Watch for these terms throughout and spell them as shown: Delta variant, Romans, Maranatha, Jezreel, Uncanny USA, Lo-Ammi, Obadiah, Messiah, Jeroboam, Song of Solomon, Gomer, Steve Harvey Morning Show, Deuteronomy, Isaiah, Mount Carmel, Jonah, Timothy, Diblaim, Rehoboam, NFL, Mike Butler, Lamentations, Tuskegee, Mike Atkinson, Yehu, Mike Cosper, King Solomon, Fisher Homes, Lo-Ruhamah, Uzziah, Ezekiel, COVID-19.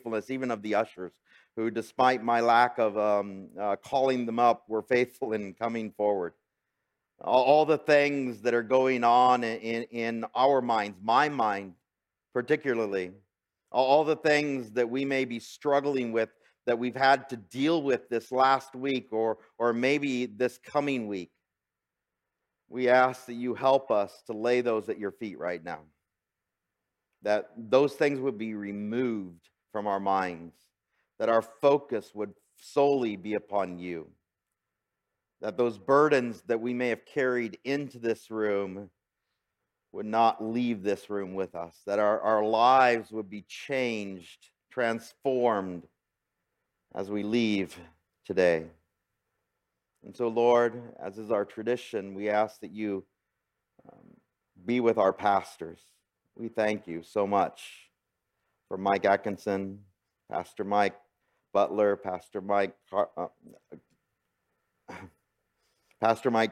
faithfulness, even of the ushers, who despite my lack of calling them up, were faithful in coming forward. All the things that are going on in our minds, my mind particularly, all the things that we may be struggling with, that we've had to deal with this last week or maybe this coming week. We ask that you help us to lay those at your feet right now. That those things would be removed from our minds. That our focus would solely be upon you. That those burdens that we may have carried into this room would not leave this room with us. That our lives would be changed, transformed as we leave today. And so, Lord, as is our tradition, we ask that you be with our pastors. We thank you so much for Mike Atkinson, Pastor Mike Butler, Pastor Mike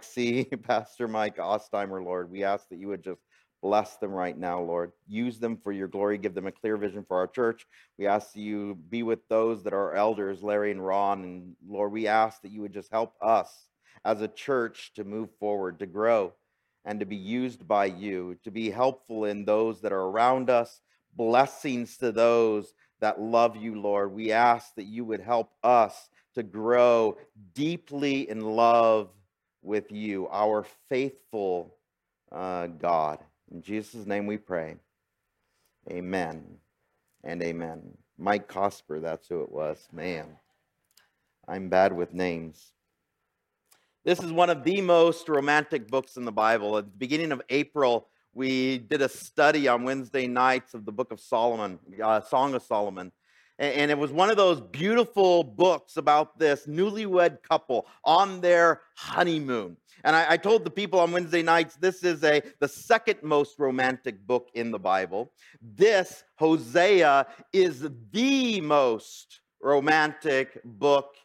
C, Pastor Mike Ostheimer, Lord. We ask that you would just bless them right now, Lord. Use them for your glory. Give them a clear vision for our church. We ask that you be with those that are elders, Larry and Ron. And Lord, we ask that you would just help us as a church to move forward, to grow, and to be used by you, to be helpful in those that are around us, blessings to those that love you, Lord. We ask that you would help us to grow deeply in love with you, our faithful God. In Jesus' name we pray. Amen and amen. Mike Cosper, that's who it was. Man, I'm bad with names. This is one of the most romantic books in the Bible. At the beginning of April, we did a study on Wednesday nights of the Book of Solomon, Song of Solomon. And it was one of those beautiful books about this newlywed couple on their honeymoon. And I told the people on Wednesday nights, this is the second most romantic book in the Bible. This, Hosea, is the most romantic book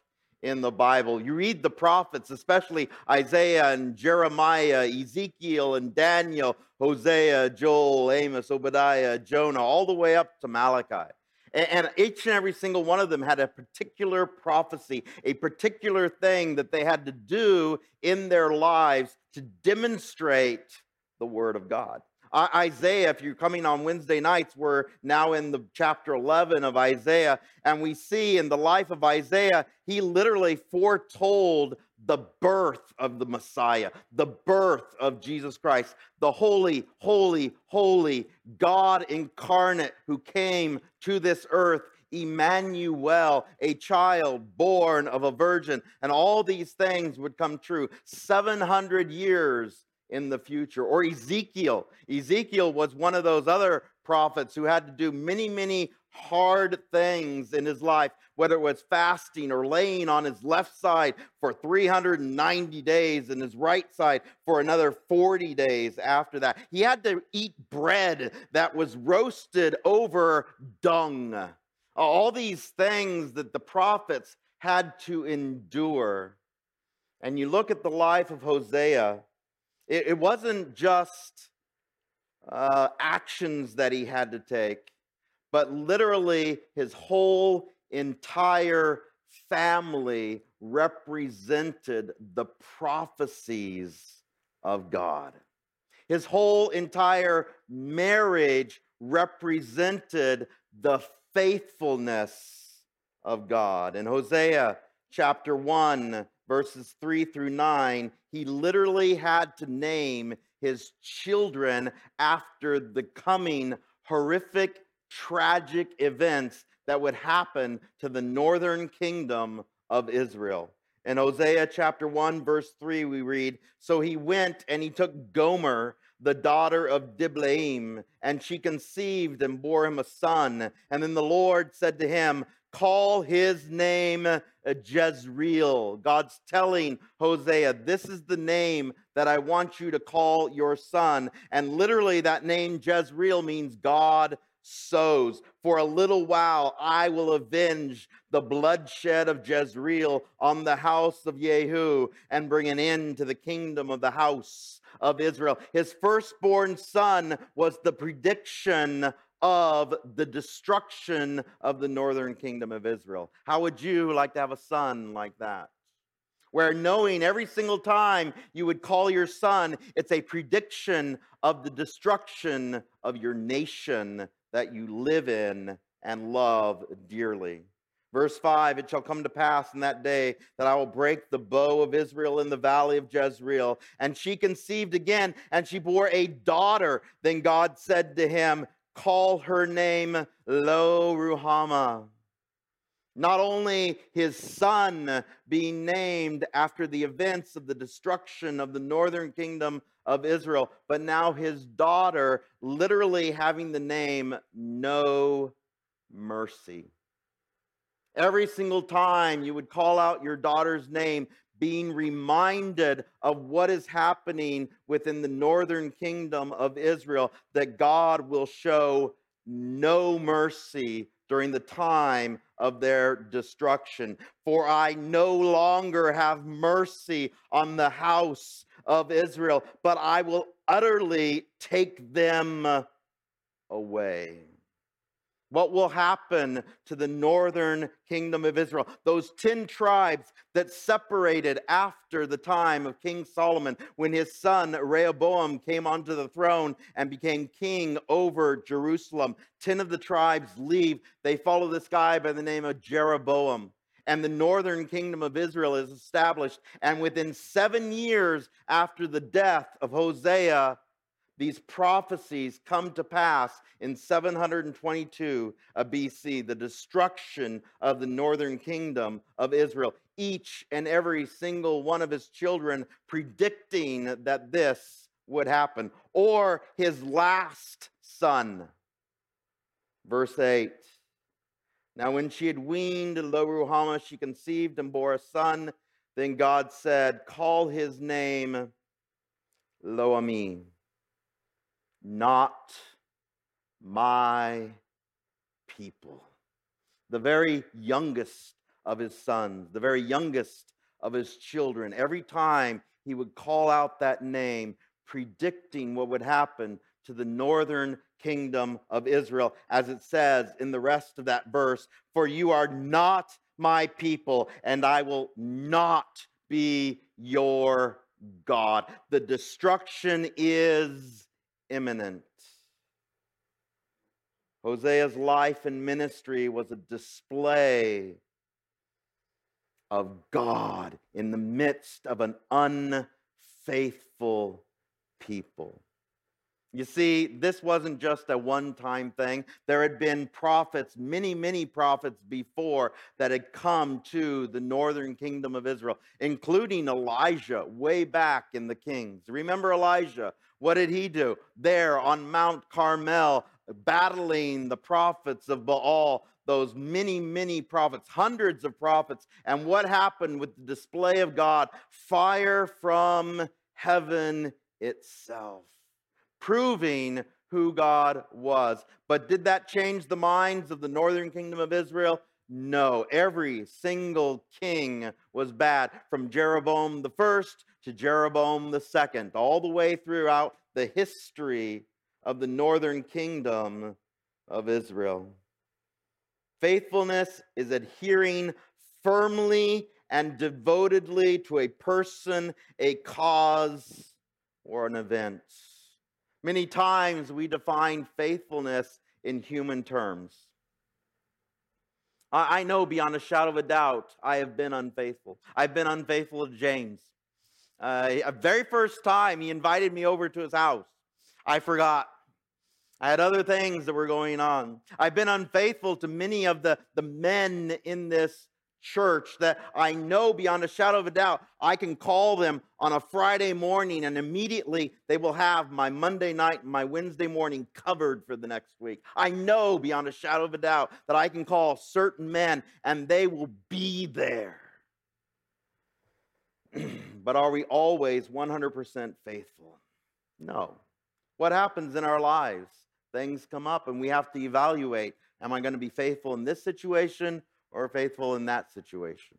in the Bible. You read the prophets, especially Isaiah and Jeremiah, Ezekiel and Daniel, Hosea, Joel, Amos, Obadiah, Jonah, all the way up to Malachi. And each and every single one of them had a particular prophecy, a particular thing that they had to do in their lives to demonstrate the Word of God. Isaiah, if you're coming on Wednesday nights, we're now in the chapter 11 of Isaiah, and we see in the life of Isaiah, he literally foretold the birth of the Messiah, the birth of Jesus Christ, the holy, holy, holy God incarnate who came to this earth, Emmanuel, a child born of a virgin, and all these things would come true 700 years in the future. Or Ezekiel. Ezekiel was one of those other prophets who had to do many, many hard things in his life, whether it was fasting or laying on his left side for 390 days and his right side for another 40 days after that. He had to eat bread that was roasted over dung. All these things that the prophets had to endure. And you look at the life of Hosea, it wasn't just actions that he had to take, but literally his whole entire family represented the prophecies of God. His whole entire marriage represented the faithfulness of God. In Hosea chapter 1, verses 3 through 9, he literally had to name his children after the coming horrific, tragic events that would happen to the northern kingdom of Israel. In Hosea chapter 1, verse 3, we read, "So he went and he took Gomer, the daughter of Diblaim, and she conceived and bore him a son. And then the Lord said to him, 'Call his name Jezreel.'" God's telling Hosea, this is the name that I want you to call your son. And literally that name Jezreel means God sows. "For a little while I will avenge the bloodshed of Jezreel on the house of Yehu and bring an end to the kingdom of the house of Israel." His firstborn son was the prediction of the destruction of the northern kingdom of Israel. How would you like to have a son like that? Where knowing every single time you would call your son, it's a prediction of the destruction of your nation that you live in and love dearly. Verse 5, it shall come to pass in that day that I will break the bow of Israel in the valley of Jezreel. And she conceived again, and she bore a daughter. Then God said to him, call her name Lo-Ruhamah. Not only his son being named after the events of the destruction of the northern kingdom of Israel, but now his daughter literally having the name No Mercy. Every single time you would call out your daughter's name, being reminded of what is happening within the northern kingdom of Israel, that God will show no mercy during the time of their destruction. For I no longer have mercy on the house of Israel, but I will utterly take them away. What will happen to the northern kingdom of Israel? Those 10 tribes that separated after the time of King Solomon, when his son Rehoboam came onto the throne and became king over Jerusalem. 10 of the tribes leave. They follow this guy by the name of Jeroboam. And the northern kingdom of Israel is established. And within 7 years after the death of Hosea, these prophecies come to pass in 722 BC, the destruction of the northern kingdom of Israel. Each and every single one of his children predicting that this would happen. Or his last son. Verse 8. Now when she had weaned Lo-Ruhamah, she conceived and bore a son. Then God said, call his name Lo-Ammi. Not my people. The very youngest of his sons, the very youngest of his children. Every time he would call out that name, predicting what would happen to the northern kingdom of Israel, as it says in the rest of that verse, for you are not my people, and I will not be your God. The destruction is imminent. Hosea's life and ministry was a display of God in the midst of an unfaithful people. You see, this wasn't just a one-time thing. There had been prophets, many, many prophets before that had come to the northern kingdom of Israel, including Elijah way back in the Kings. Remember Elijah? What did he do? There on Mount Carmel, battling the prophets of Baal, those many, many prophets, hundreds of prophets. And what happened with the display of God? Fire from heaven itself. Proving who God was. But did that change the minds of the northern kingdom of Israel? No. Every single king was bad, from Jeroboam the first to Jeroboam the second, all the way throughout the history of the northern kingdom of Israel. Faithfulness is adhering firmly and devotedly to a person, a cause, or an event. Many times we define faithfulness in human terms. I know beyond a shadow of a doubt, I have been unfaithful. I've been unfaithful to James. The very first time he invited me over to his house, I forgot. I had other things that were going on. I've been unfaithful to many of the men in this church that I know beyond a shadow of a doubt, I can call them on a Friday morning and immediately they will have my Monday night and my Wednesday morning covered for the next week. I know beyond a shadow of a doubt that I can call certain men and they will be there. But are we always 100% faithful? No. What happens in our lives? Things come up and we have to evaluate, am I going to be faithful in this situation or faithful in that situation?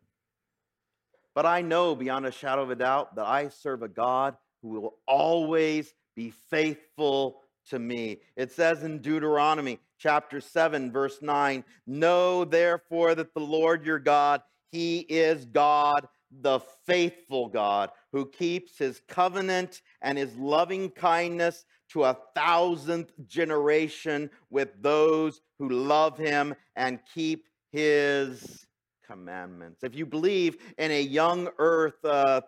But I know beyond a shadow of a doubt that I serve a God who will always be faithful to me. It says in Deuteronomy, chapter 7, verse 9. Know therefore that the Lord your God, he is God, the faithful God, who keeps his covenant and his loving kindness to 1,000th generation with those who love him and keep his commandments. If you believe in a young earth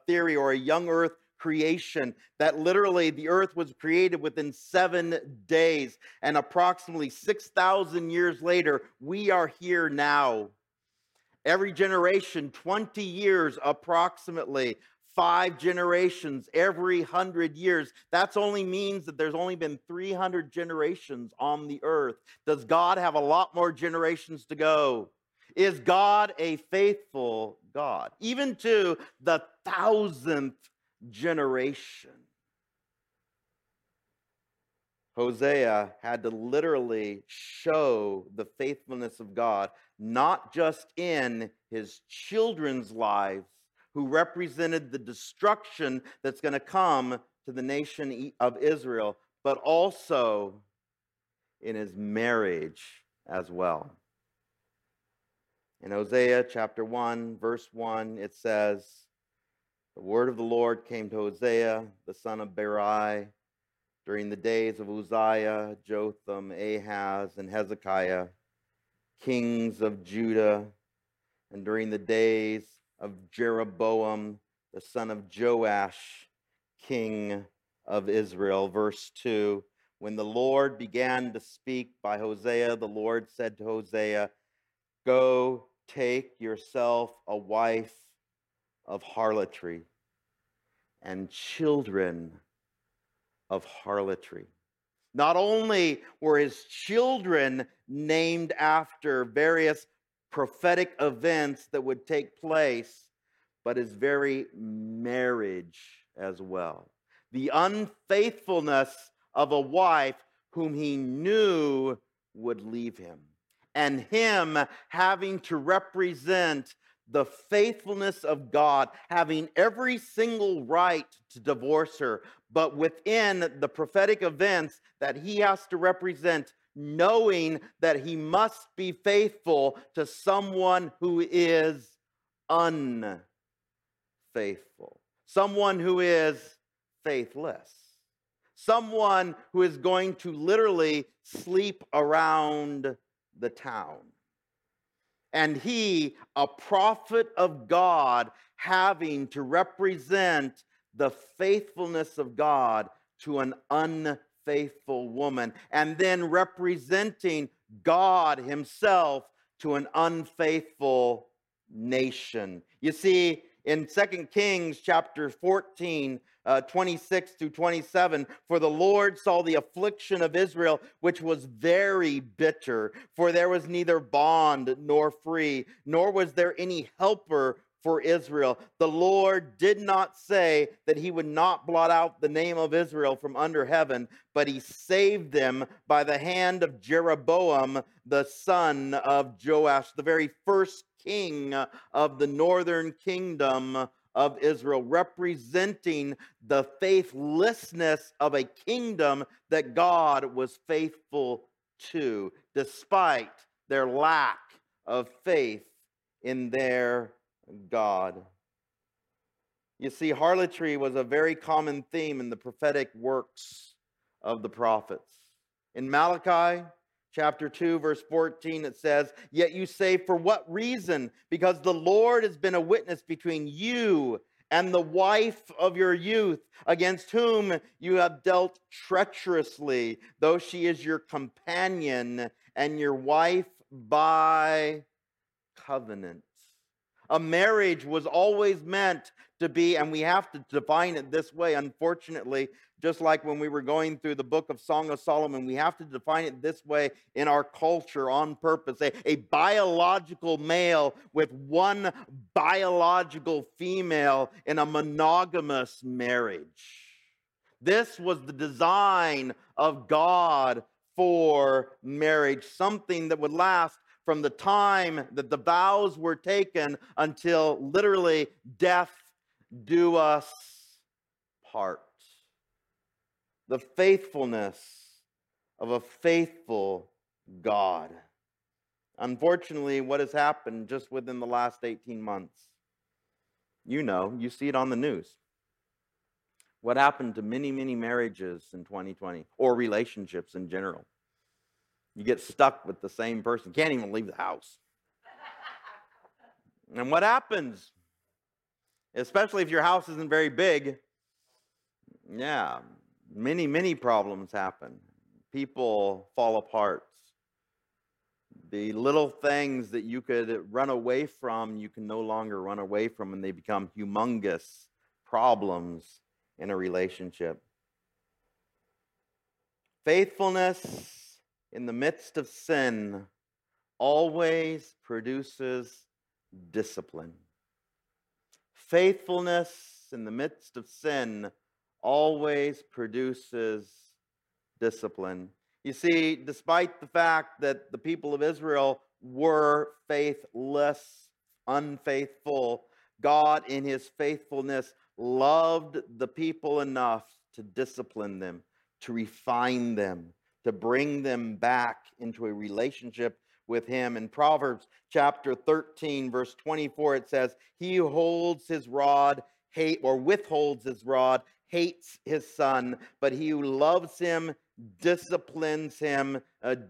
theory or a young earth creation, that literally the earth was created within 7 days, and approximately 6,000 years later, we are here now. Every generation, 20 years approximately, 5 generations every 100 years. That only means that there's only been 300 generations on the earth. Does God have a lot more generations to go? Is God a faithful God? Even to the 1,000th generation. Hosea had to literally show the faithfulness of God, not just in his children's lives, who represented the destruction that's going to come to the nation of Israel, but also in his marriage as well. In Hosea chapter 1, verse 1, it says, the word of the Lord came to Hosea, the son of Berai, during the days of Uzziah, Jotham, Ahaz, and Hezekiah, kings of Judah, and during the days of Jeroboam, the son of Joash, king of Israel. Verse 2, when the Lord began to speak by Hosea, the Lord said to Hosea, go take yourself a wife of harlotry and children of harlotry. Not only were his children named after various prophetic events that would take place, but his very marriage as well. The unfaithfulness of a wife whom he knew would leave him, and him having to represent the faithfulness of God, having every single right to divorce her, but within the prophetic events that he has to represent, knowing that he must be faithful to someone who is unfaithful, someone who is faithless, someone who is going to literally sleep around the town. And he, a prophet of God, having to represent the faithfulness of God to an unfaithful woman, and then representing God himself to an unfaithful nation. You see, in 2 Kings chapter 14, 26 to 27, for the Lord saw the affliction of Israel, which was very bitter, for there was neither bond nor free, nor was there any helper for Israel. The Lord did not say that he would not blot out the name of Israel from under heaven, but he saved them by the hand of Jeroboam, the son of Joash, the very first king of the northern kingdom of Israel, representing the faithlessness of a kingdom that God was faithful to, despite their lack of faith in their God. You see, harlotry was a very common theme in the prophetic works of the prophets. In Malachi chapter 2, verse 14, it says, yet you say, for what reason? Because the Lord has been a witness between you and the wife of your youth, against whom you have dealt treacherously, though she is your companion and your wife by covenant. A marriage was always meant to be, and we have to define it this way, unfortunately, just like when we were going through the book of Song of Solomon, we have to define it this way in our culture on purpose. A biological male with one biological female in a monogamous marriage. This was the design of God for marriage, something that would last from the time that the vows were taken until literally death do us part. The faithfulness of a faithful God. Unfortunately, what has happened just within the last 18 months? You know, you see it on the news. What happened to many, many marriages in 2020 or relationships in general? You get stuck with the same person. Can't even leave the house. And what happens? Especially if your house isn't very big. Yeah, many, many problems happen. People fall apart. The little things that you could run away from, you can no longer run away from, and they become humongous problems in a relationship. Faithfulness in the midst of sin always produces discipline. Faithfulness in the midst of sin always produces discipline. You see, despite the fact that the people of Israel were faithless, unfaithful, God in his faithfulness loved the people enough to discipline them, to refine them, to bring them back into a relationship with him. In Proverbs chapter 13, verse 24, it says, "He who holds his rod, withholds his rod, hates his son, but he who loves him disciplines him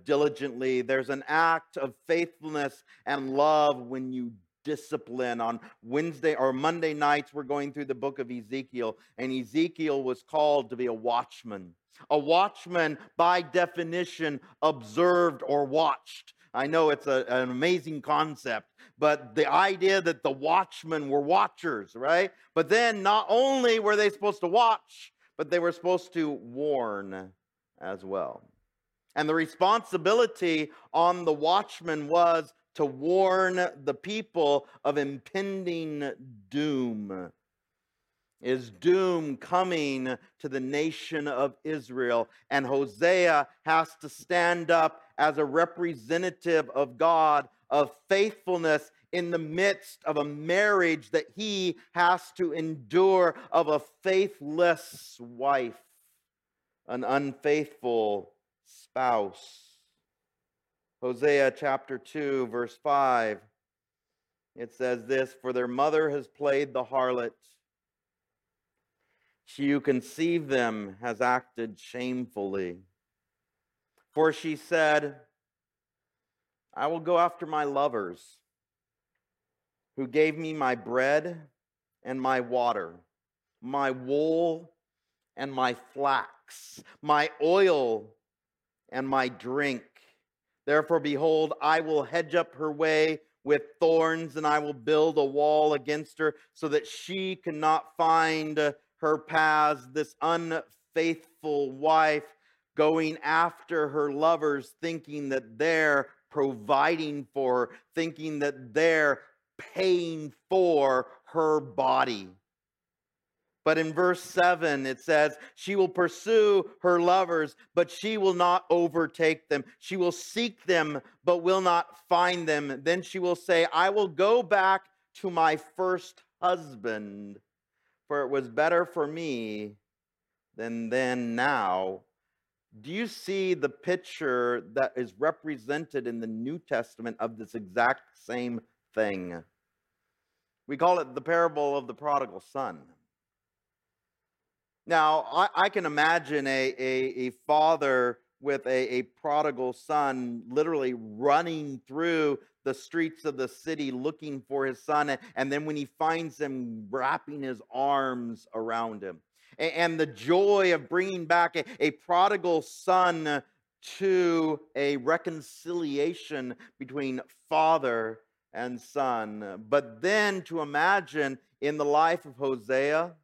diligently." There's an act of faithfulness and love when you discipline. On Wednesday or Monday nights, we're going through the book of Ezekiel, and Ezekiel was called to be a watchman. A watchman, by definition, observed or watched. I know it's an amazing concept, but the idea that the watchmen were watchers, right? But then not only were they supposed to watch, but they were supposed to warn as well. And the responsibility on the watchman was to warn the people of impending doom. Is doom coming to the nation of Israel? And Hosea has to stand up as a representative of God, of faithfulness in the midst of a marriage that he has to endure, of a faithless wife, an unfaithful spouse. Hosea chapter 2, verse 5, it says this, "For their mother has played the harlot. She who conceived them has acted shamefully. For she said, 'I will go after my lovers, who gave me my bread and my water, my wool and my flax, my oil and my drink. Therefore, behold, I will hedge up her way with thorns, and I will build a wall against her, so that she cannot find her paths.'" This unfaithful wife going after her lovers, thinking that they're providing for her, thinking that they're paying for her body. But in verse 7, it says, "She will pursue her lovers, but she will not overtake them. She will seek them, but will not find them. Then she will say, 'I will go back to my first husband, for it was better for me than then now.'" Do you see the picture that is represented in the New Testament of this exact same thing? We call it the parable of the prodigal son. Now, I can imagine a father with a prodigal son literally running through the streets of the city looking for his son, and then when he finds him, wrapping his arms around him. And the joy of bringing back a prodigal son to a reconciliation between father and son. But then to imagine in the life of Hosea,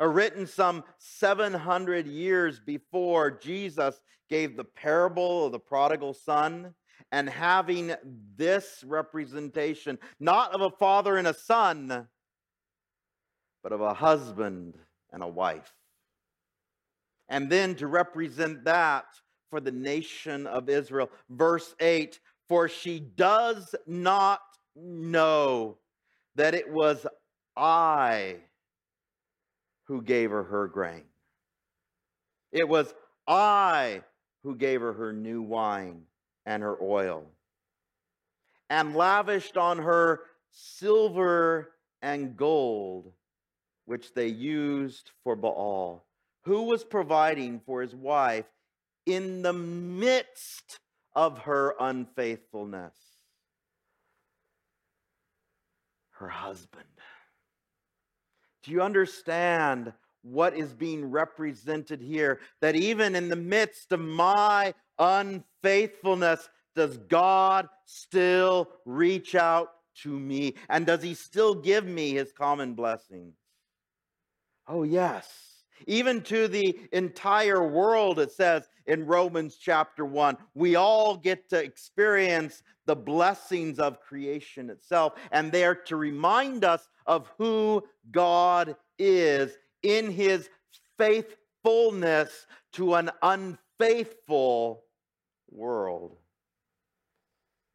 are written some 700 years before Jesus gave the parable of the prodigal son, and having this representation, not of a father and a son, but of a husband and a wife. And then to represent that for the nation of Israel. Verse 8, "For she does not know that it was I who gave her her grain. It was I who gave her her new wine. and her oil, and lavished on her silver and gold, which they used for Baal, who was providing for his wife in the midst of her unfaithfulness. Her husband. Do you understand what is being represented here? That even in the midst of my unfaithfulness, does God still reach out to me? And does he still give me his common blessings? Oh, yes. Even to the entire world, it says in Romans chapter 1, we all get to experience the blessings of creation itself. And they are to remind us of who God is in his faithfulness to an unfaithful world.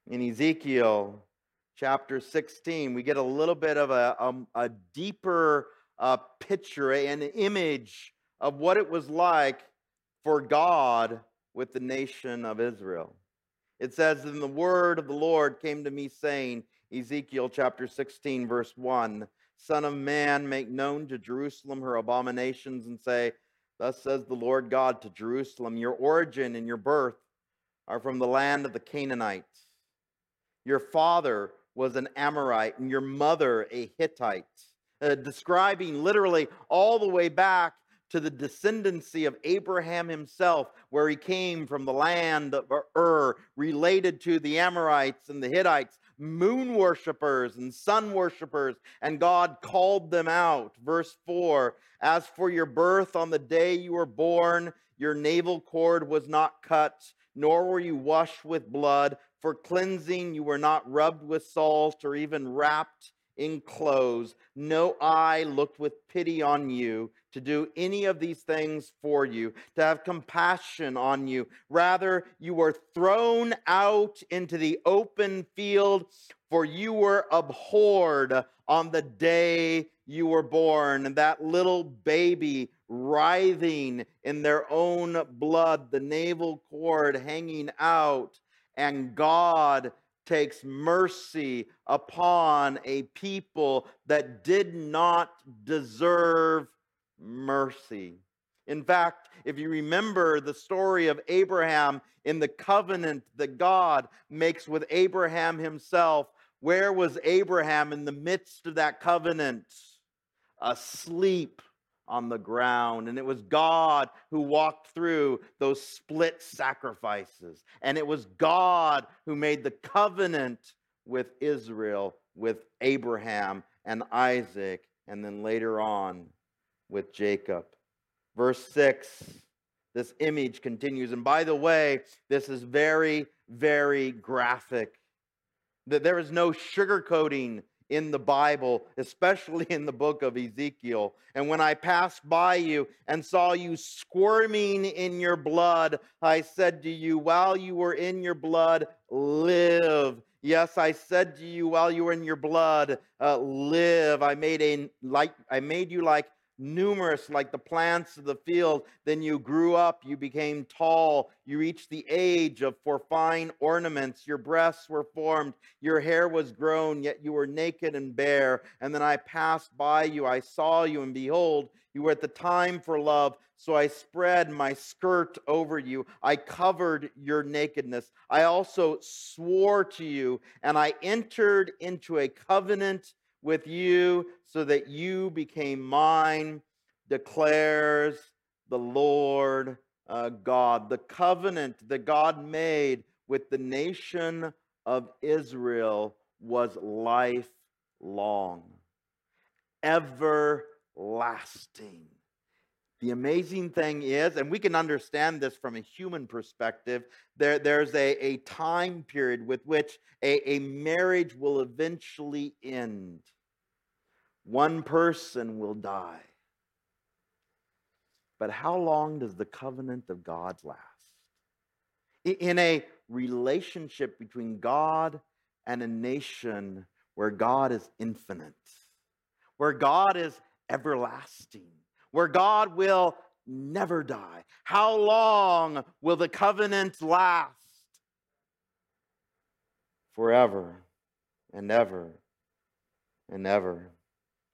In Ezekiel chapter 16, we get a little bit of a deeper picture, an image of what it was like for God with the nation of Israel. It says, "Then the word of the Lord came to me, saying," Ezekiel chapter 16, verse 1, "Son of man, make known to Jerusalem her abominations, and say, thus says the Lord God to Jerusalem, your origin and your birth are from the land of the Canaanites. Your father was an Amorite, and your mother a Hittite," describing literally all the way back to the descendancy of Abraham himself, where he came from the land of Ur, related to the Amorites and the Hittites, moon worshippers and sun worshippers, and God called them out. Verse 4, "As for your birth on the day you were born, your navel cord was not cut, nor were you washed with blood. For cleansing you were not rubbed with salt or even wrapped in clothes. No eye looked with pity on you to do any of these things for you, to have compassion on you. Rather, you were thrown out into the open field, for you were abhorred on the day you were born." And that little baby writhing in their own blood, the navel cord hanging out, and God takes mercy upon a people that did not deserve mercy. In fact, if you remember the story of Abraham in the covenant that God makes with Abraham himself, where was Abraham in the midst of that covenant? Asleep on the ground. And it was God who walked through those split sacrifices. And it was God who made the covenant with Israel, with Abraham and Isaac, and then later on with Jacob. Verse 6, this image continues. And by the way, this is very, very graphic. That there is no sugarcoating in the Bible, especially in the book of Ezekiel. "And when I passed by you and saw you squirming in your blood, I said to you, while you were in your blood, live. Yes, I said to you, while you were in your blood, live. I made you like numerous, like the plants of the field. Then you grew up, you became tall, you reached the age for fine ornaments, your breasts were formed, your hair was grown, yet you were naked and bare. And then I passed by you, I saw you, and behold, you were at the time for love. So I spread my skirt over you. I covered your nakedness. I also swore to you, and I entered into a covenant with you, so that you became mine, declares the Lord God." The covenant that God made with the nation of Israel was lifelong, everlasting. The amazing thing is, and we can understand this from a human perspective, there's a time period with which a marriage will eventually end. One person will die. But how long does the covenant of God last? In a relationship between God and a nation where God is infinite, where God is everlasting, where God will never die. How long will the covenant last? forever and ever and ever.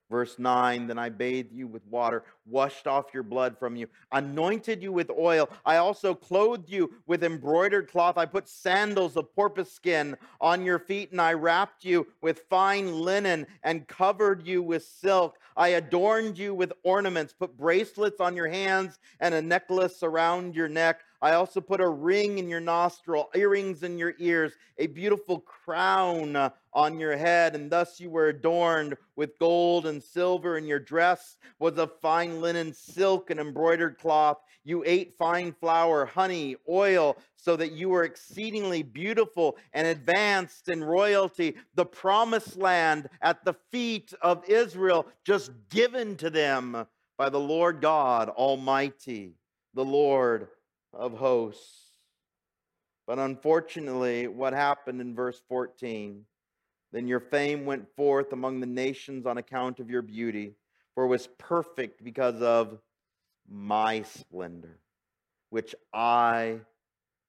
Verse 9, then I bathed you with water, washed off your blood from you, anointed you with oil. I also clothed you with embroidered cloth. I put sandals of porpoise skin on your feet, and I wrapped you with fine linen and covered you with silk. I adorned you with ornaments, put bracelets on your hands and a necklace around your neck. I also put a ring in your nostril, earrings in your ears, a beautiful crown on your head, and thus you were adorned with gold and silver, and your dress was of fine linen, silk, and embroidered cloth. You ate fine flour, honey, oil, so that you were exceedingly beautiful and advanced in royalty, the promised land at the feet of Israel, just given to them by the Lord God Almighty, the Lord of hosts. But unfortunately, what happened in verse 14? Then your fame went forth among the nations on account of your beauty, for it was perfect because of my splendor, which I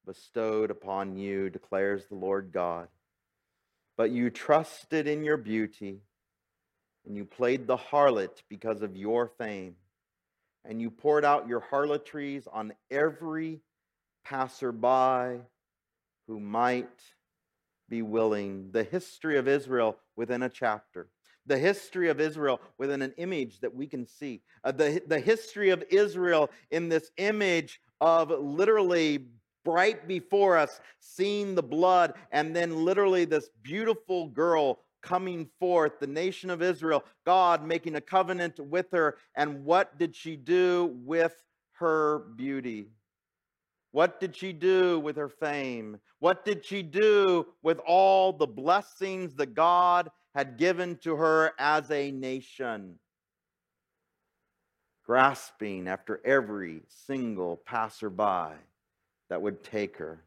bestowed upon you, declares the Lord God. But you trusted in your beauty, and you played the harlot because of your fame. And you poured out your harlotries on every passerby who might be willing. The history of Israel within a chapter. The history of Israel within an image that we can see. The history of Israel in this image of literally right before us, seeing the blood, and then literally this beautiful girl coming forth, the nation of Israel, God making a covenant with her. And what did she do with her beauty? What did she do with her fame? What did she do with all the blessings that God had given to her as a nation? Grasping after every single passerby that would take her.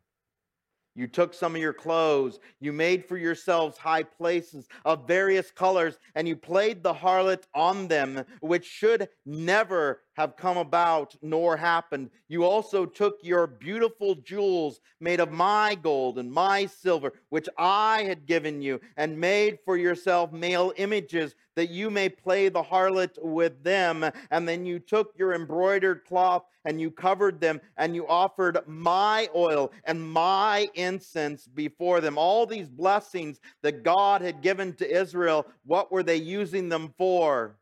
You took some of your clothes, you made for yourselves high places of various colors, and you played the harlot on them, which should never have come about nor happened. You also took your beautiful jewels made of my gold and my silver, which I had given you, and made for yourself male images that you may play the harlot with them. And then you took your embroidered cloth and you covered them, and you offered my oil and my incense before them. All these blessings that God had given to Israel, what were they using them for?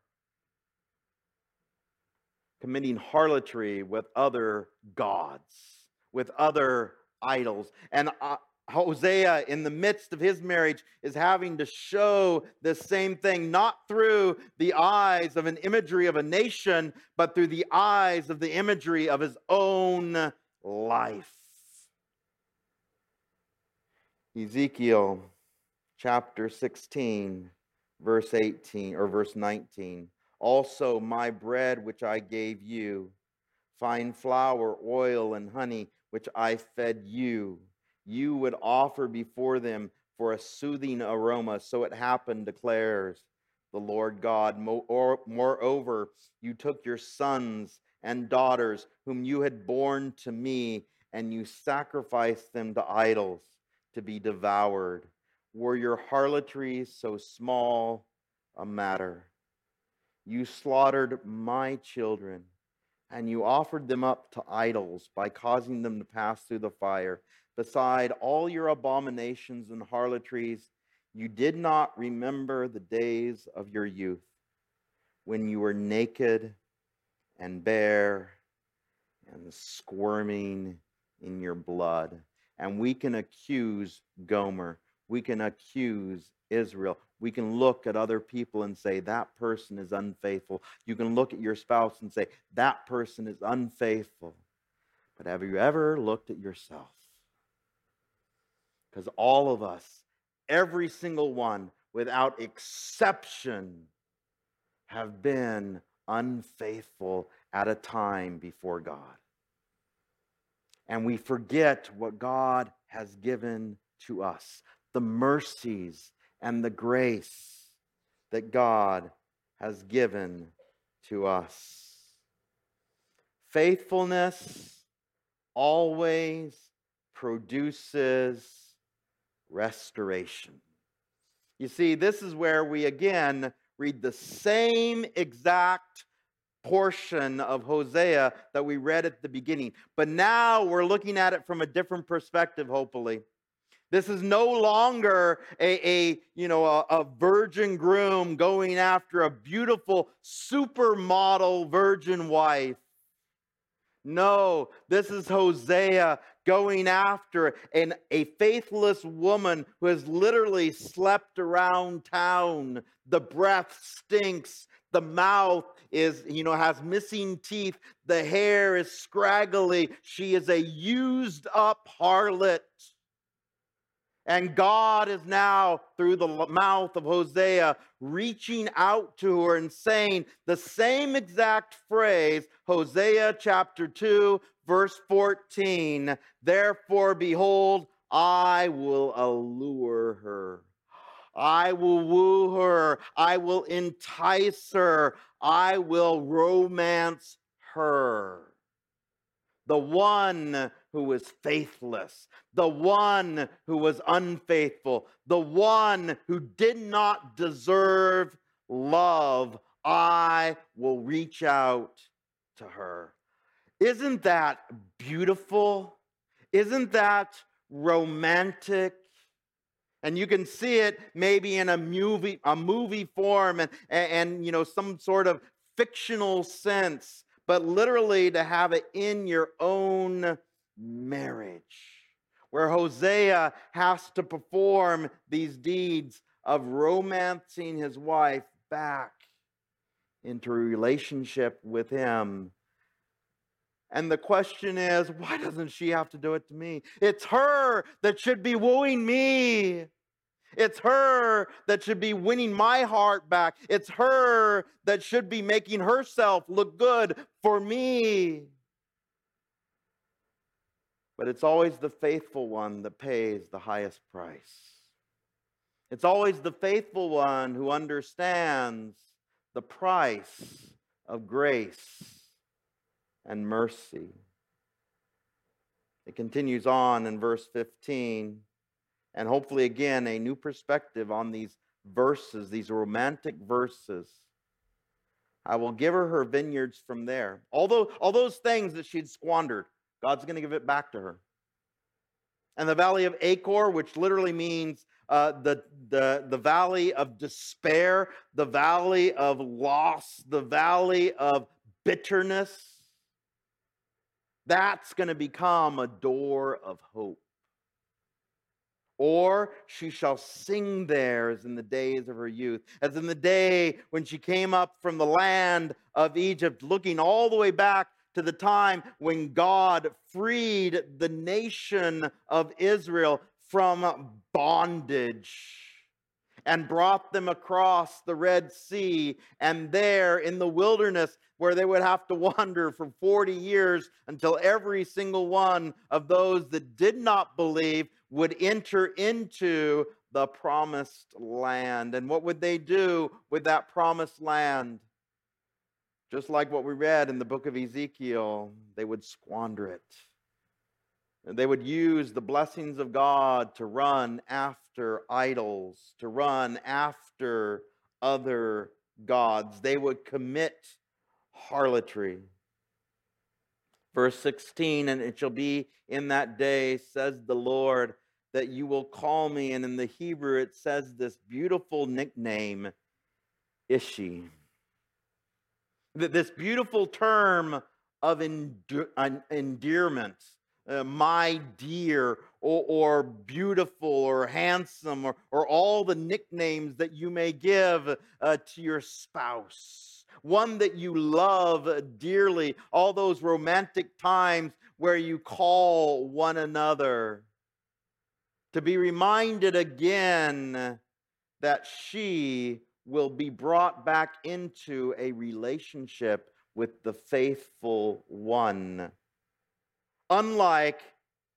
Committing harlotry with other gods, with other idols. And Hosea, in the midst of his marriage, is having to show the same thing, not through the eyes of an imagery of a nation, but through the eyes of the imagery of his own life. Ezekiel chapter 16, verse 18 or verse 19. Also my bread which I gave you, fine flour, oil, and honey, which I fed you, you would offer before them for a soothing aroma. So it happened, declares the Lord God. Moreover, you took your sons and daughters whom you had borne to me, and you sacrificed them to idols to be devoured. Were your harlotries so small a matter? You slaughtered my children, and you offered them up to idols by causing them to pass through the fire. Beside all your abominations and harlotries, you did not remember the days of your youth, when you were naked and bare and squirming in your blood. And we can accuse Gomer. We can accuse Israel. We can look at other people and say, that person is unfaithful. You can look at your spouse and say, that person is unfaithful. But have you ever looked at yourself? Because all of us, every single one, without exception, have been unfaithful at a time before God. And we forget what God has given to us, the mercies and the grace that God has given to us. Faithfulness always produces restoration. You see, this is where we again read the same exact portion of Hosea that we read at the beginning. But now we're looking at it from a different perspective, hopefully. This is no longer a virgin groom going after a beautiful supermodel virgin wife. No, this is Hosea going after a faithless woman who has literally slept around town. The breath stinks. The mouth is, has missing teeth. The hair is scraggly. She is a used up harlot. And God is now, through the mouth of Hosea, reaching out to her and saying the same exact phrase, Hosea chapter 2, verse 14, therefore, behold, I will allure her. I will woo her. I will entice her. I will romance her. The one who was faithless, the one who was unfaithful, the one who did not deserve love, I will reach out to her. Isn't that beautiful? Isn't that romantic? And you can see it maybe in a movie form and some sort of fictional sense, but literally to have it in your own marriage, where Hosea has to perform these deeds of romancing his wife back into a relationship with him. And the question is, why doesn't she have to do it to me? It's her that should be wooing me. It's her that should be winning my heart back. It's her that should be making herself look good for me. But it's always the faithful one that pays the highest price. It's always the faithful one who understands the price of grace and mercy. It continues on in verse 15, and hopefully again a new perspective on these verses, these romantic verses. I will give her vineyards from there. Although all those things that she'd squandered, God's going to give it back to her. And the valley of Achor, which literally means the valley of despair, the valley of loss, the valley of bitterness, that's going to become a door of hope. Or she shall sing there as in the days of her youth, as in the day when she came up from the land of Egypt, looking all the way back to the time when God freed the nation of Israel from bondage and brought them across the Red Sea, and there in the wilderness where they would have to wander for 40 years until every single one of those that did not believe would enter into the promised land. And what would they do with that promised land? Just like what we read in the book of Ezekiel, they would squander it. And they would use the blessings of God to run after idols, to run after other gods. They would commit harlotry. Verse 16, and it shall be in that day, says the Lord, that you will call me. And in the Hebrew, it says this beautiful nickname, Ishi. This beautiful term of endearment, my dear, or beautiful, or handsome, or all the nicknames that you may give to your spouse. One that you love dearly, all those romantic times where you call one another. To be reminded again that she will be brought back into a relationship with the faithful one. Unlike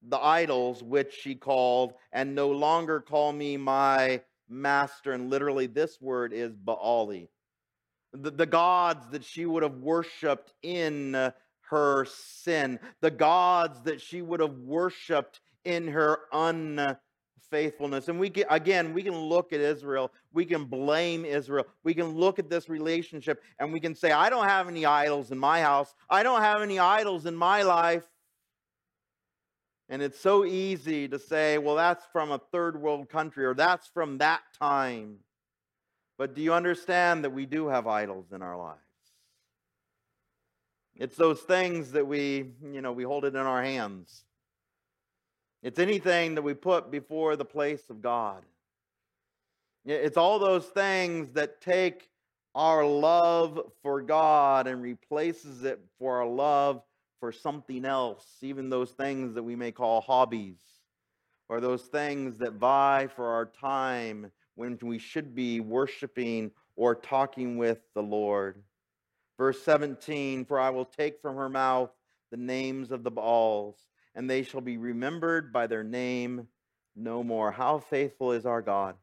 the idols which she called, and no longer call me my master, and literally this word is Baali, the gods that she would have worshipped in her sin, the gods that she would have worshipped in her unfaithfulness. faithfulness. And we can look at Israel. We can blame Israel. We can look at this relationship and we can say, I don't have any idols in my house. I don't have any idols in my life. And it's so easy to say, well, that's from a third world country, or that's from that time. But do you understand that we do have idols in our lives? It's those things that we hold it in our hands. It's anything that we put before the place of God. It's all those things that take our love for God and replaces it for our love for something else, even those things that we may call hobbies, or those things that vie for our time when we should be worshiping or talking with the Lord. Verse 17, for I will take from her mouth the names of the Baals, and they shall be remembered by their name no more. How faithful is our God?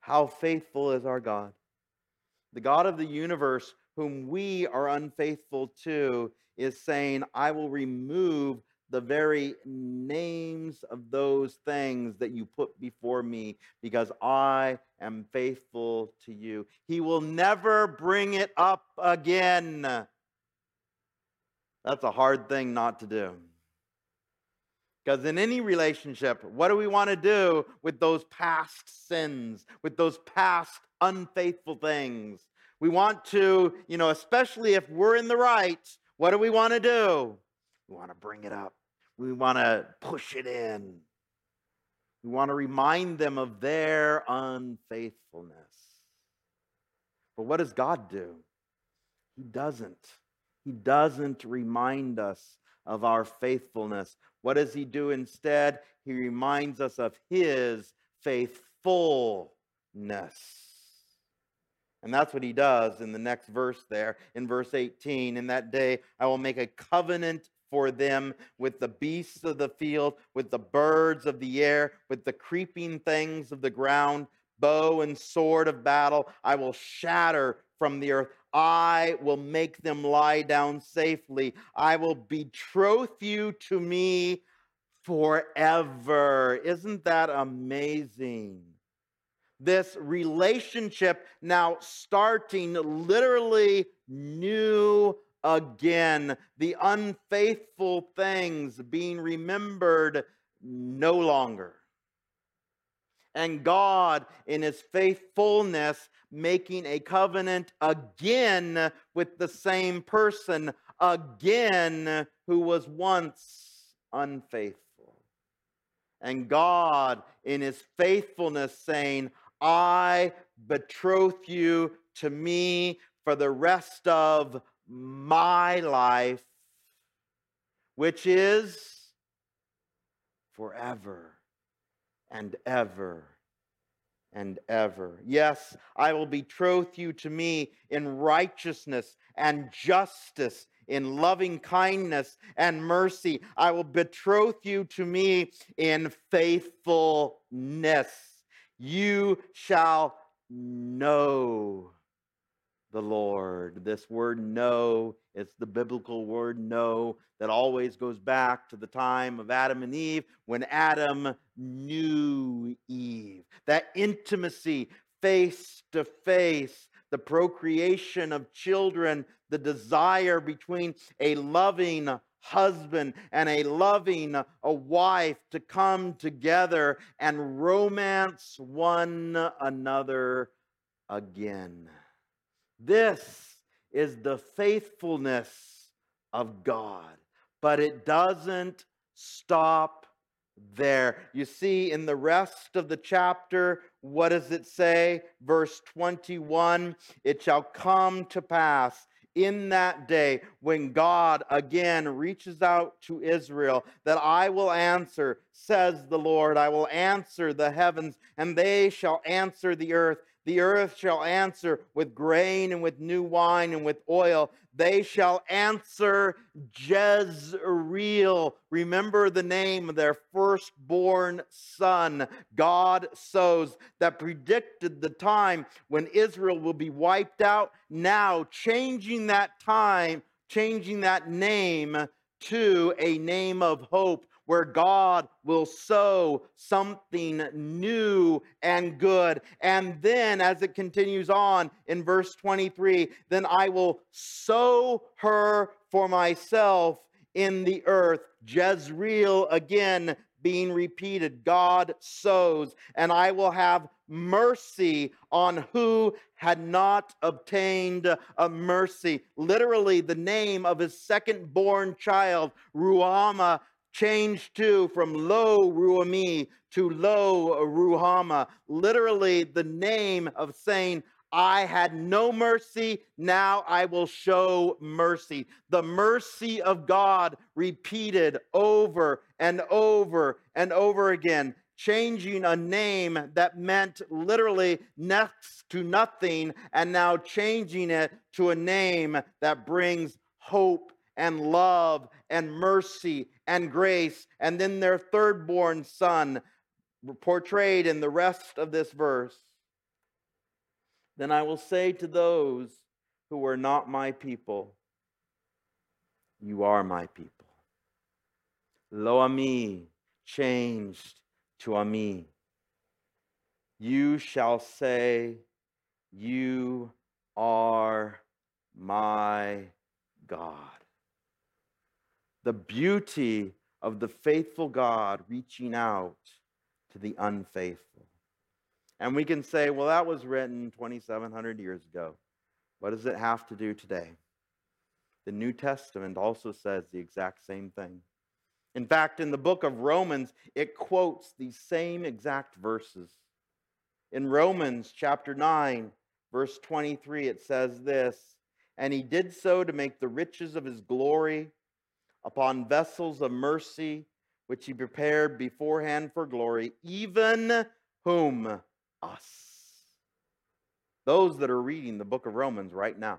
How faithful is our God? The God of the universe, whom we are unfaithful to, is saying, I will remove the very names of those things that you put before me, because I am faithful to you. He will never bring it up again. That's a hard thing not to do. Because in any relationship, what do we want to do with those past sins, with those past unfaithful things? We want to, especially if we're in the right, what do we want to do? We want to bring it up. We want to push it in. We want to remind them of their unfaithfulness. But what does God do? He doesn't. He doesn't remind us of our faithfulness. What does he do instead? He reminds us of his faithfulness. And that's what he does in the next verse there, in verse 18. In that day, I will make a covenant for them with the beasts of the field, with the birds of the air, with the creeping things of the ground, bow and sword of battle. I will shatter from the earth. I will make them lie down safely. I will betroth you to me forever. Isn't that amazing? This relationship now starting literally new again. The unfaithful things being remembered no longer. And God in his faithfulness making a covenant again with the same person again who was once unfaithful. And God in his faithfulness saying, I betroth you to me for the rest of my life, which is forever and ever and ever. Yes, I will betroth you to me in righteousness and justice, in loving kindness and mercy. I will betroth you to me in faithfulness. You shall know the Lord. This word know, it's the biblical word know that always goes back to the time of Adam and Eve, when Adam knew Eve. That intimacy, face to face, the procreation of children, the desire between a loving husband and a wife to come together and romance one another again. This is the faithfulness of God, but it doesn't stop there. You see, in the rest of the chapter, what does it say? Verse 21, it shall come to pass in that day when God again reaches out to Israel that I will answer, says the Lord, I will answer the heavens, and they shall answer the earth. The earth shall answer with grain and with new wine and with oil. They shall answer Jezreel. Remember the name of their firstborn son. God sows, that predicted the time when Israel will be wiped out. Now changing that time, changing that name to a name of hope, where God will sow something new and good. And then as it continues on in verse 23, then I will sow her for myself in the earth. Jezreel again being repeated. God sows, and I will have mercy on who had not obtained a mercy. Literally, the name of his second born child, Ruhamah, changed to from Lo-Ruhammi to Lo-Ruhamah. Literally, the name of saying, I had no mercy, now I will show mercy. The mercy of God repeated over and over and over again, changing a name that meant literally next to nothing, and now changing it to a name that brings hope and love and mercy and grace. And then their third-born son, portrayed in the rest of this verse. Then I will say to those who are not my people, you are my people. Lo-Ammi changed to Ammi. You shall say, you are my God. The beauty of the faithful God reaching out to the unfaithful. And we can say, well, that was written 2,700 years ago. What does it have to do today? The New Testament also says the exact same thing. In fact, in the book of Romans, it quotes these same exact verses. In Romans chapter 9, verse 23, it says this, and he did so to make the riches of his glory upon vessels of mercy, which he prepared beforehand for glory, even whom? Us. Those that are reading the book of Romans right now.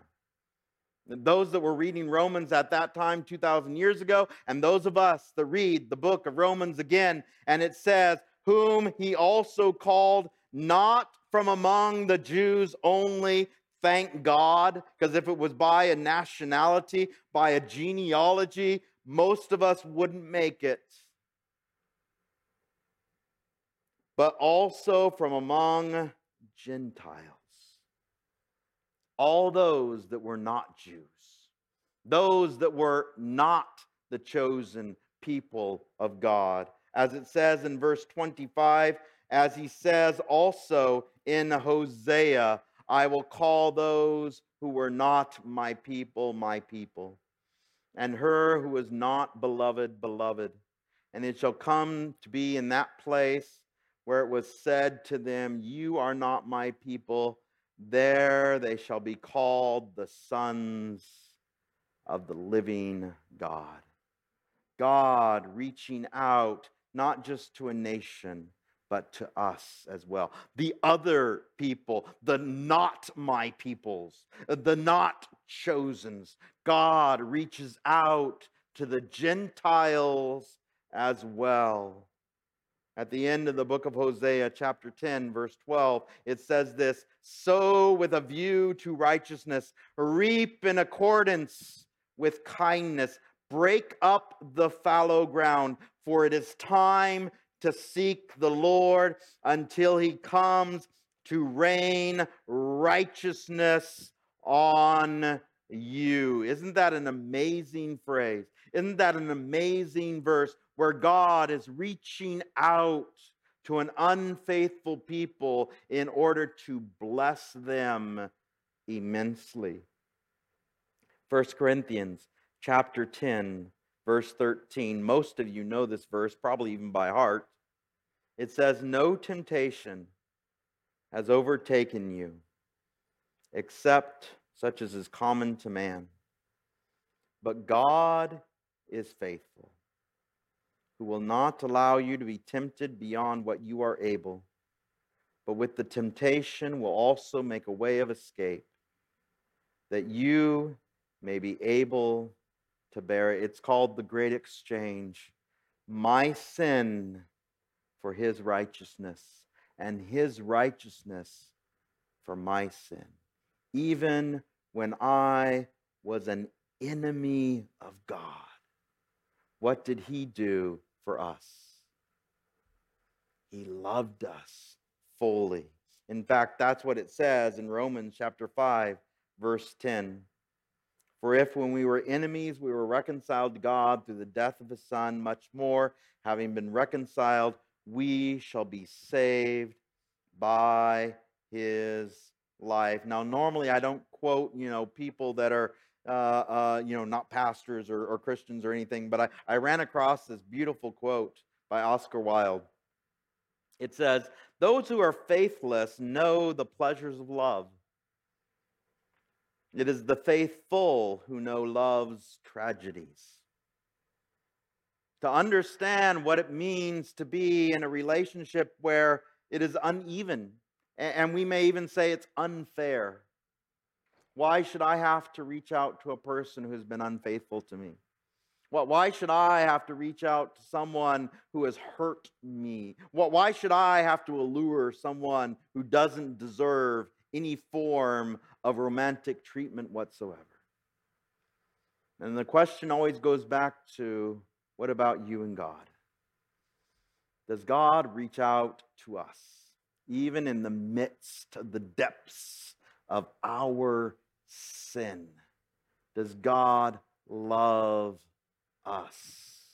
Those that were reading Romans at that time 2,000 years ago, and those of us that read the book of Romans again, and it says, whom he also called, not from among the Jews only, thank God, because if it was by a nationality, by a genealogy, most of us wouldn't make it. But also from among Gentiles, all those that were not Jews, those that were not the chosen people of God. As it says in verse 25, as he says also in Hosea, I will call those who were not my people, my people, and her who is not beloved, beloved. And it shall come to be in that place where it was said to them, you are not my people, there they shall be called the sons of the living God. God reaching out, not just to a nation, but to us as well. The other people, the not my peoples, the not chosens. God reaches out to the Gentiles as well. At the end of the book of Hosea, chapter 10, verse 12, it says this, sow with a view to righteousness, reap in accordance with kindness, break up the fallow ground, for it is time to seek the Lord until he comes to rain righteousness on you. Isn't that an amazing phrase? Isn't that an amazing verse? Where God is reaching out to an unfaithful people in order to bless them immensely. 1 Corinthians chapter 10, verse 13. Most of you know this verse, probably even by heart. It says, no temptation has overtaken you, except such as is common to man. But God is faithful, who will not allow you to be tempted beyond what you are able, but with the temptation will also make a way of escape, that you may be able to bear it. It's called the great exchange. My sin for his righteousness, and his righteousness for my sin. Even when I was an enemy of God, what did he do for us. He loved us fully. In fact, that's what it says in Romans chapter 5, verse 10. For if when we were enemies, we were reconciled to God through the death of his Son, much more, having been reconciled, we shall be saved by his life. Now, normally I don't quote, people that are, not pastors or Christians or anything, but I ran across this beautiful quote by Oscar Wilde. It says, "Those who are faithless know the pleasures of love. It is the faithful who know love's tragedies." To understand what it means to be in a relationship where it is uneven, and we may even say it's unfair. Why should I have to reach out to a person who's been unfaithful to me? Why should I have to reach out to someone who has hurt me? Why should I have to allure someone who doesn't deserve any form of romantic treatment whatsoever? And the question always goes back to, what about you and God? Does God reach out to us, even in the midst of the depths of our sin? Does God love us?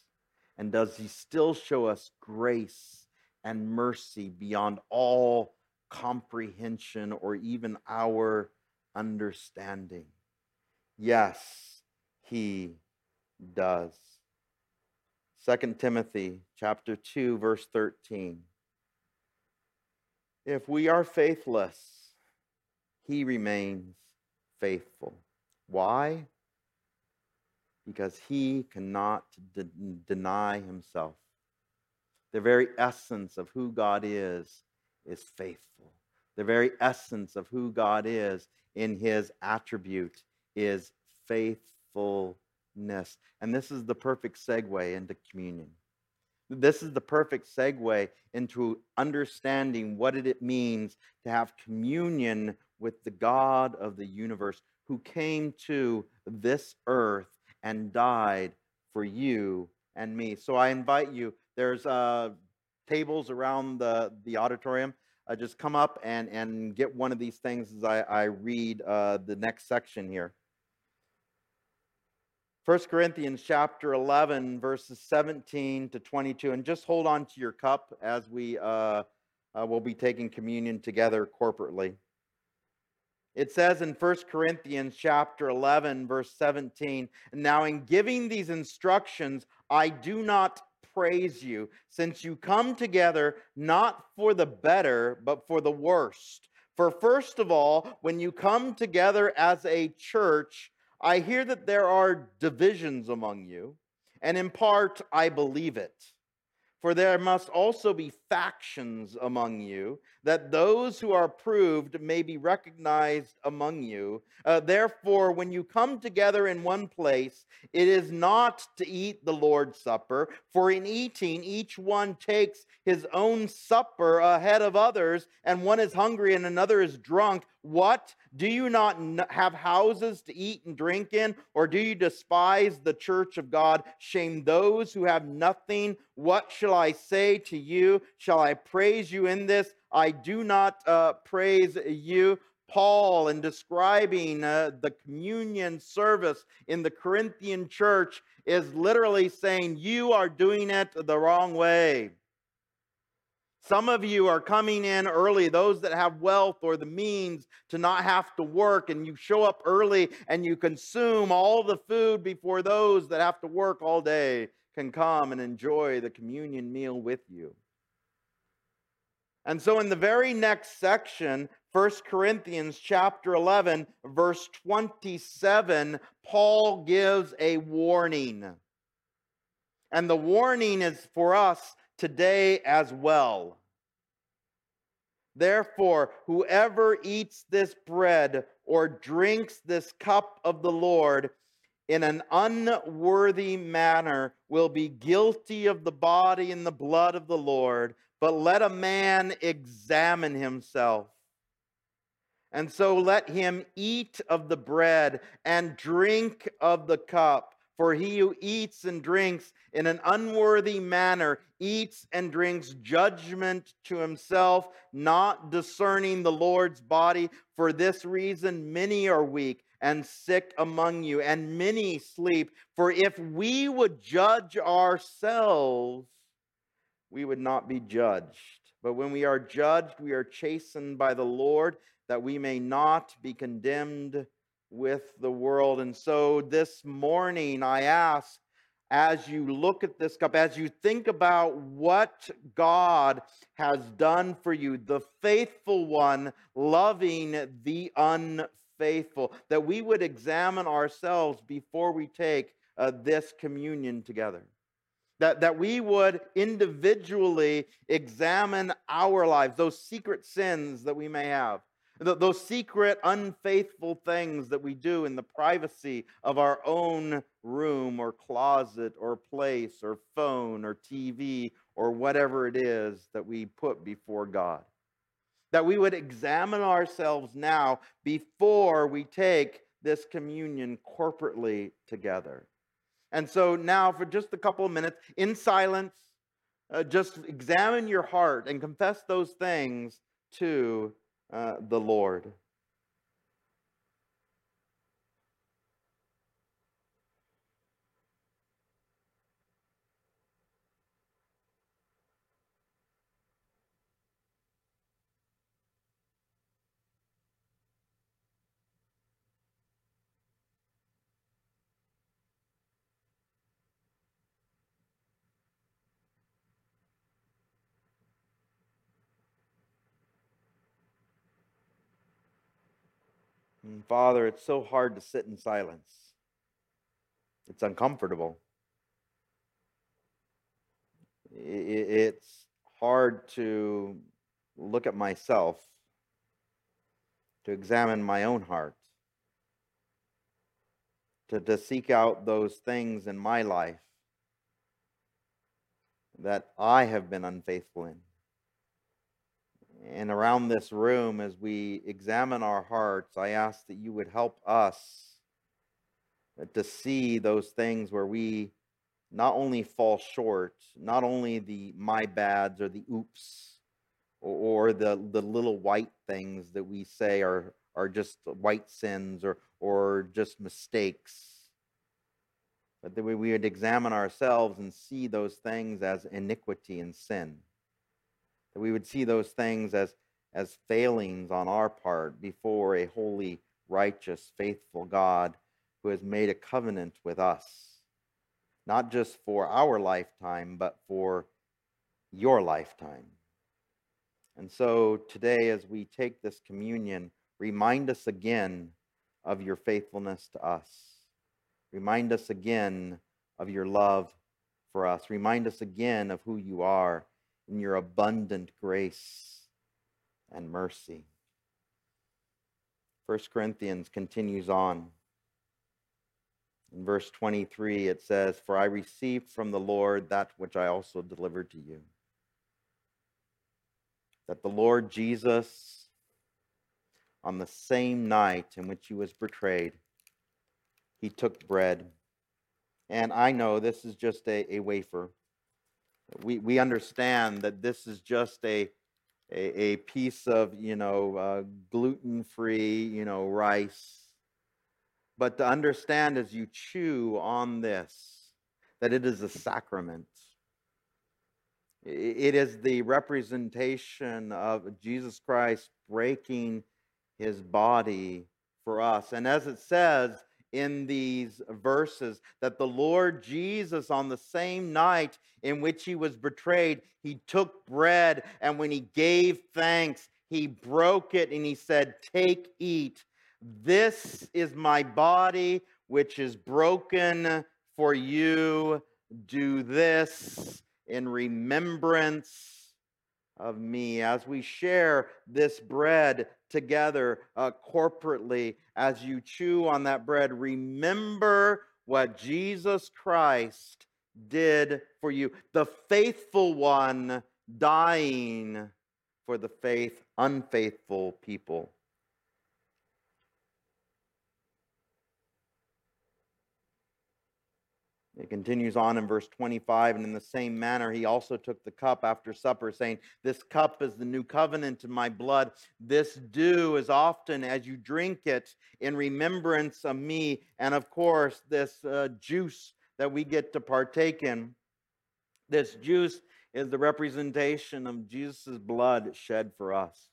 And does he still show us grace and mercy beyond all comprehension or even our understanding? Yes, he does. 2 Timothy chapter 2, verse 13. If we are faithless, he remains faithful. Why? Because he cannot deny himself. The very essence of who God is faithful. The very essence of who God is in his attribute is faithfulness. And this is the perfect segue into communion. This is the perfect segue into understanding what it means to have communion with the God of the universe, who came to this earth and died for you and me. So I invite you, there's tables around the auditorium. Just come up and get one of these things as I read the next section here. 1 Corinthians chapter 11, verses 17 to 22. And just hold on to your cup as we will be taking communion together corporately. It says in 1 Corinthians chapter 11, verse 17, "Now in giving these instructions, I do not praise you, since you come together not for the better, but for the worst. For first of all, when you come together as a church, I hear that there are divisions among you, and in part I believe it. For there must also be factions among you, that those who are approved may be recognized among you. Therefore, when you come together in one place, it is not to eat the Lord's Supper, for in eating, each one takes his own supper ahead of others, and one is hungry and another is drunk. What? Do you not have houses to eat and drink in? Or do you despise the church of God? Shame those who have nothing. What shall I say to you? Shall I praise you in this? I do not praise you." Paul, in describing the communion service in the Corinthian church, is literally saying, you are doing it the wrong way. Some of you are coming in early, those that have wealth or the means to not have to work, and you show up early and you consume all the food before those that have to work all day can come and enjoy the communion meal with you. And so in the very next section, 1 Corinthians chapter 11, verse 27, Paul gives a warning. And the warning is for us today as well. "Therefore, whoever eats this bread or drinks this cup of the Lord in an unworthy manner will be guilty of the body and the blood of the Lord. But let a man examine himself. And so let him eat of the bread and drink of the cup. For he who eats and drinks in an unworthy manner eats and drinks judgment to himself, not discerning the Lord's body. For this reason, many are weak and sick among you, and many sleep. For if we would judge ourselves, we would not be judged. But when we are judged, we are chastened by the Lord, that we may not be condemned with the world. And so this morning I ask, as you look at this cup, as you think about what God has done for you, the faithful one loving the unfaithful, that we would examine ourselves before we take this communion together. That we would individually examine our lives, those secret sins that we may have, those secret unfaithful things that we do in the privacy of our own room or closet or place or phone or TV or whatever it is that we put before God. That we would examine ourselves now before we take this communion corporately together. And so now for just a couple of minutes, in silence, just examine your heart and confess those things to the Lord. And Father, it's so hard to sit in silence. It's uncomfortable. It's hard to look at myself, to examine my own heart, to seek out those things in my life that I have been unfaithful in. And around this room, as we examine our hearts, I ask that you would help us to see those things where we not only fall short, not only the my bads or the oops or the little white things that we say are just white sins or just mistakes, but that we would examine ourselves and see those things as iniquity and sin. That we would see those things as failings on our part before a holy, righteous, faithful God who has made a covenant with us, not just for our lifetime, but for your lifetime. And so today, as we take this communion, remind us again of your faithfulness to us. Remind us again of your love for us. Remind us again of who you are in your abundant grace and mercy. 1 Corinthians continues on. In verse 23, it says, "For I received from the Lord that which I also delivered to you, that the Lord Jesus, on the same night in which he was betrayed, he took bread." And I know this is just a wafer. We understand that this is just a piece of, gluten-free, rice. But to understand as you chew on this, that it is a sacrament. It is the representation of Jesus Christ breaking his body for us. And as it says in these verses, that the Lord Jesus, on the same night in which he was betrayed, he took bread, and when he gave thanks, he broke it and he said, "Take, eat. This is my body, which is broken for you. Do this in remembrance of me." As we share this bread together corporately, as you chew on that bread, remember what Jesus Christ did for you, the faithful one dying for the unfaithful people. It continues on in verse 25, and in the same manner he also took the cup after supper, saying, "This cup is the new covenant in my blood. This do as often as you drink it in remembrance of me." And of course, this juice that we get to partake in, this juice is the representation of Jesus' blood shed for us.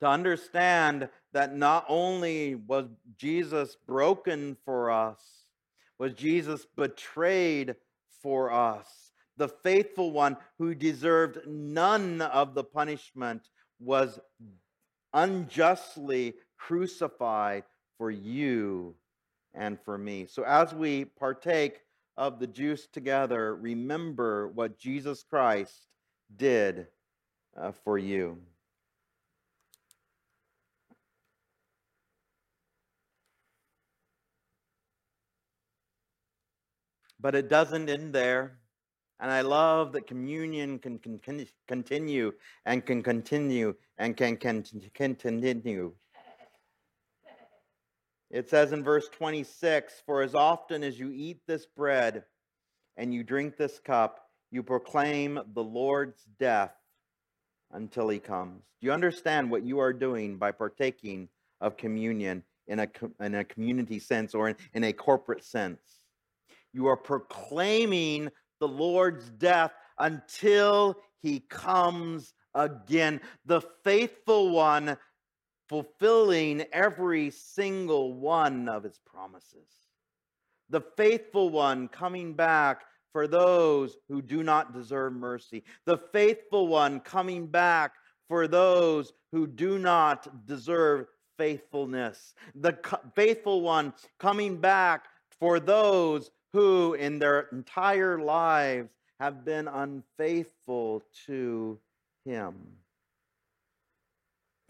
To understand that not only was Jesus broken for us, was Jesus betrayed for us. The faithful one who deserved none of the punishment was unjustly crucified for you and for me. So as we partake of the juice together, remember what Jesus Christ did for you. But it doesn't end there. And I love that communion can continue and can continue and can continue. It says in verse 26, "For as often as you eat this bread and you drink this cup, you proclaim the Lord's death until he comes." Do you understand what you are doing by partaking of communion in a community sense or in a corporate sense? You are proclaiming the Lord's death until he comes again. The faithful one fulfilling every single one of his promises. The faithful one coming back for those who do not deserve mercy. The faithful one coming back for those who do not deserve faithfulness. The faithful one coming back for those who in their entire lives have been unfaithful to him.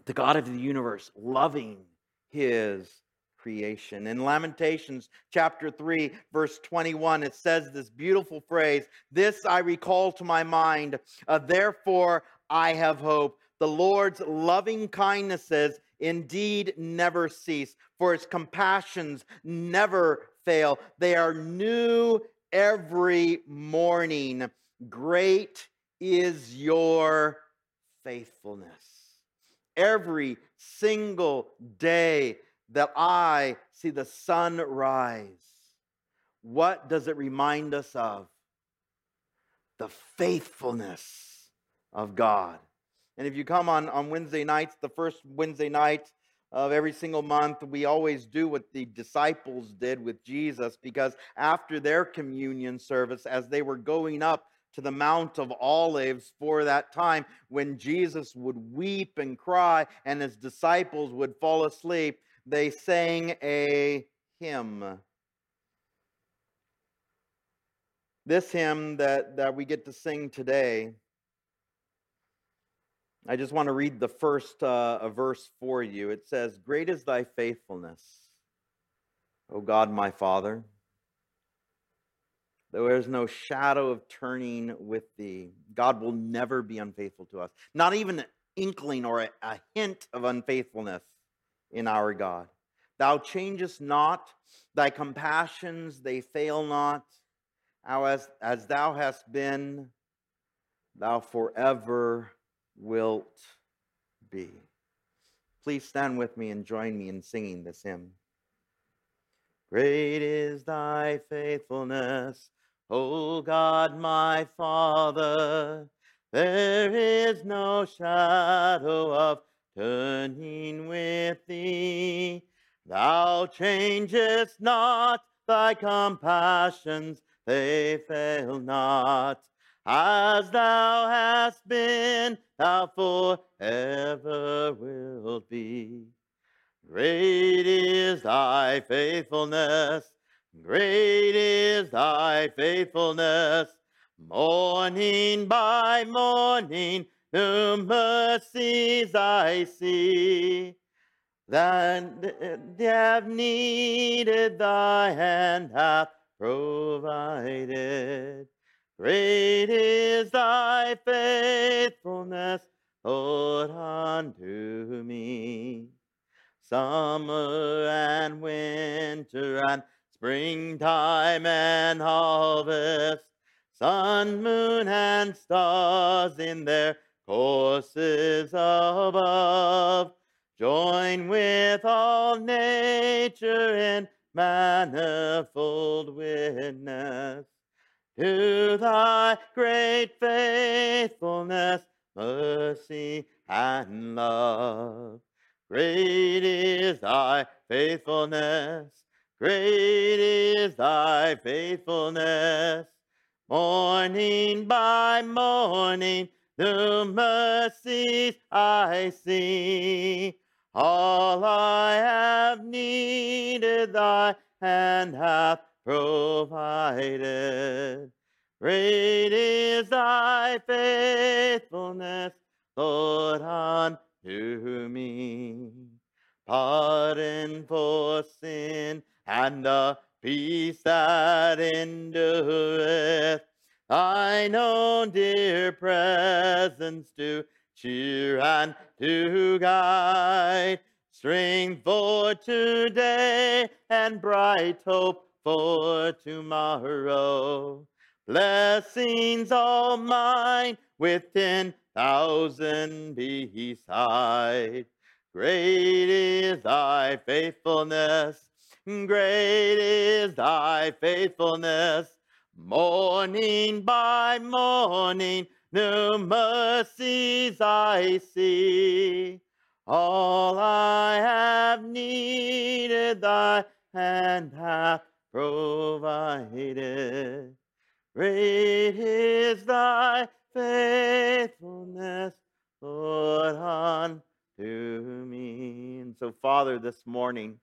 The God of the universe loving his creation. In Lamentations chapter 3, verse 21, it says this beautiful phrase, "This I recall to my mind, therefore I have hope. The Lord's loving kindnesses indeed never cease, for his compassions never fail. They are new every morning. Great is your faithfulness." Every single day that I see the sun rise, what does it remind us of? The faithfulness of God. And if you come on Wednesday nights, the first Wednesday night of every single month, we always do what the disciples did with Jesus, because after their communion service, as they were going up to the Mount of Olives for that time when Jesus would weep and cry and his disciples would fall asleep, they sang a hymn. This hymn that we get to sing today, I just want to read the first verse for you. It says, "Great is thy faithfulness, O God, my Father. There is no shadow of turning with thee." God will never be unfaithful to us. Not even an inkling or a hint of unfaithfulness in our God. "Thou changest not, thy compassions, they fail not. As thou hast been, thou forever wilt be." Please stand with me and join me in singing this hymn. Great is thy faithfulness, O God, my Father. There is no shadow of turning with thee. Thou changest not, thy compassions, they fail not. As thou hast been, thou forever wilt be. Great is thy faithfulness, great is thy faithfulness. Morning by morning, new mercies I see. That they have needed, thy hand hath provided. Great is thy faithfulness, Lord, unto me. Summer and winter and Springtime and harvest, sun, moon, and stars in their courses above, join with all nature in manifold witness to thy great faithfulness, mercy, and love. Great is thy faithfulness, great is thy faithfulness. Morning by morning, new mercies I see. All I have needed, thy hand hath provided. Great is thy faithfulness, Lord, unto me. Pardon for sin and the peace that endureth, thine own dear presence to cheer and to guide. Strength for today and bright hope for tomorrow. Blessings all mine with 10,000 beside. Great is thy faithfulness, great is thy faithfulness. Morning by morning, new mercies I see. All I have needed, thy hand hath provided. Great is thy faithfulness, Lord, unto me. And so, Father, this morning,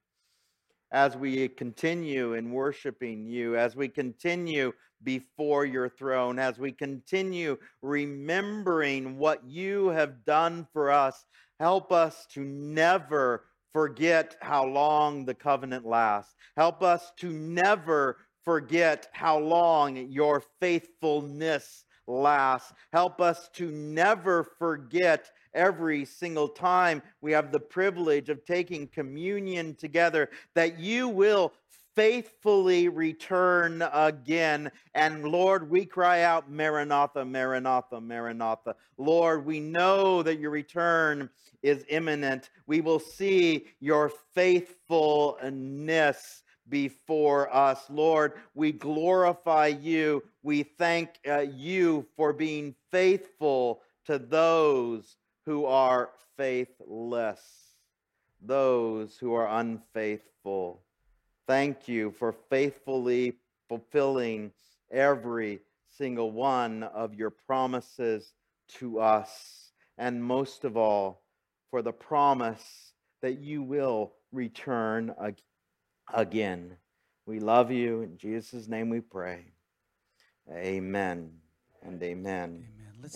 as we continue in worshiping you, as we continue before your throne, as we continue remembering what you have done for us, help us to never forget how long the covenant lasts. Help us to never forget how long your faithfulness lasts. Help us to never forget every single time we have the privilege of taking communion together, that you will faithfully return again. And Lord, we cry out, Maranatha, Maranatha, Maranatha. Lord, we know that your return is imminent. We will see your faithfulness before us. Lord, we glorify you. We thank you for being faithful to those who are faithless, those who are unfaithful. Thank you for faithfully fulfilling every single one of your promises to us. And most of all, for the promise that you will return again. We love you. In Jesus' name we pray. Amen and amen.